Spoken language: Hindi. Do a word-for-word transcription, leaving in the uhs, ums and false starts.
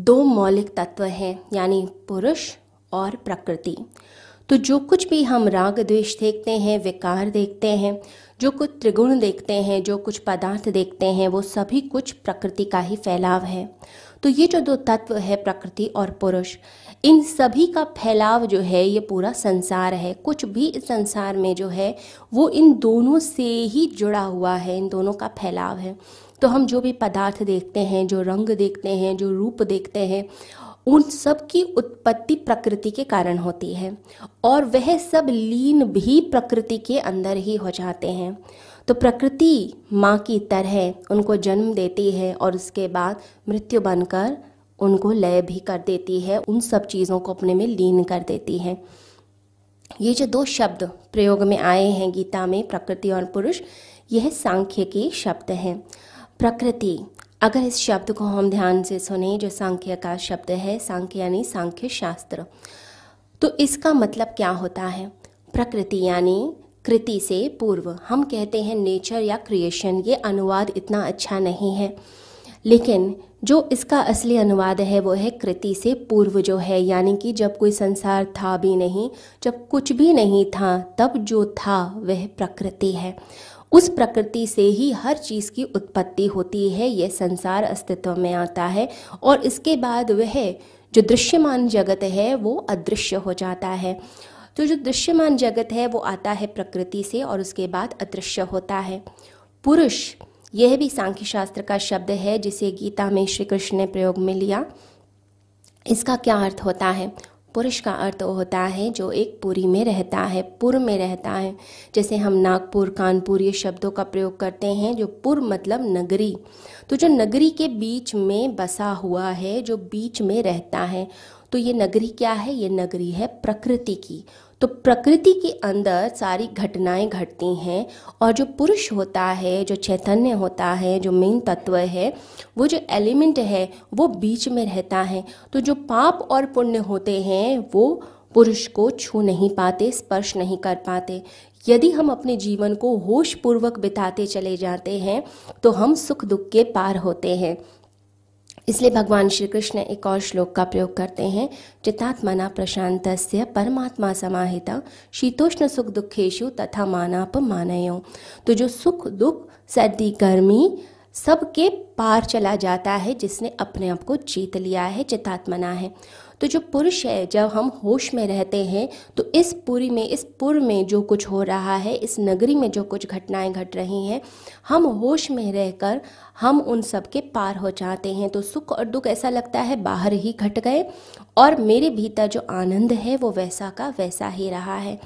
दो मौलिक तत्व हैं, यानी पुरुष और प्रकृति। तो जो कुछ भी हम राग द्वेष देखते हैं, विकार देखते हैं, जो कुछ त्रिगुण देखते हैं, जो कुछ पदार्थ देखते हैं, वो सभी कुछ प्रकृति का ही फैलाव है। तो ये जो दो तत्व है, प्रकृति और पुरुष, इन सभी का फैलाव जो है ये पूरा संसार है। कुछ भी इस संसार में जो है वो इन दोनों से ही जुड़ा हुआ है, इन दोनों का फैलाव है। तो हम जो भी पदार्थ देखते हैं, जो रंग देखते हैं, जो रूप देखते हैं, उन सब की उत्पत्ति प्रकृति के कारण होती है और वह सब लीन भी प्रकृति के अंदर ही हो जाते हैं। तो प्रकृति माँ की तरह उनको जन्म देती है और उसके बाद मृत्यु बनकर उनको लय भी कर देती है, उन सब चीज़ों को अपने में लीन कर देती है। ये जो दो शब्द प्रयोग में आए हैं गीता में, प्रकृति और पुरुष, यह सांख्य के शब्द हैं। प्रकृति, अगर इस शब्द को हम ध्यान से सुने, जो सांख्य का शब्द है, सांख्य यानी सांख्य शास्त्र, तो इसका मतलब क्या होता है? प्रकृति यानी कृति से पूर्व। हम कहते हैं नेचर या क्रिएशन, ये अनुवाद इतना अच्छा नहीं है, लेकिन जो इसका असली अनुवाद है वो है कृति से पूर्व, जो है यानी कि जब कोई संसार था भी नहीं, जब कुछ भी नहीं था, तब जो था वह प्रकृति है। उस प्रकृति से ही हर चीज़ की उत्पत्ति होती है, यह संसार अस्तित्व में आता है और इसके बाद वह जो दृश्यमान जगत है वो अदृश्य हो जाता है। तो जो दृश्यमान जगत है वो आता है प्रकृति से और उसके बाद अदृश्य होता है। पुरुष, यह भी सांख्य शास्त्र का शब्द है जिसे गीता में श्री कृष्ण ने प्रयोग में लिया। इसका क्या अर्थ होता है? पुरुष का अर्थ होता है जो एक पुरी में रहता है, पुर में रहता है। जैसे हम नागपुर, कानपुर, ये शब्दों का प्रयोग करते हैं। जो पुर मतलब नगरी, तो जो नगरी के बीच में बसा हुआ है, जो बीच में रहता है। तो ये नगरी क्या है? ये नगरी है प्रकृति की। तो प्रकृति के अंदर सारी घटनाएं घटती हैं और जो पुरुष होता है, जो चैतन्य होता है, जो मेन तत्व है, वो जो एलिमेंट है वो बीच में रहता है। तो जो पाप और पुण्य होते हैं वो पुरुष को छू नहीं पाते, स्पर्श नहीं कर पाते। यदि हम अपने जीवन को होश पूर्वक बिताते चले जाते हैं तो हम सुख दुख के पार होते हैं। इसलिए भगवान श्री कृष्ण एक और श्लोक का प्रयोग करते हैं, चितात्मना प्रशांतस्य परमात्मा समाहिता शीतोष्ण सुख दुखेषु तथा मानापमानयोः। तो जो सुख दुख, सर्दी गर्मी सबके पार चला जाता है जिसने अपने आप को जीत लिया है, चितात्मना है। तो जो पुरुष है, जब हम होश में रहते हैं तो इस पूरी में, इस पुर में जो कुछ हो रहा है, इस नगरी में जो कुछ घटनाएं घट रही हैं, हम होश में रहकर हम उन सब के पार हो जाते हैं। तो सुख और दुख ऐसा लगता है बाहर ही घट गए और मेरे भीतर जो आनंद है वो वैसा का वैसा ही रहा है।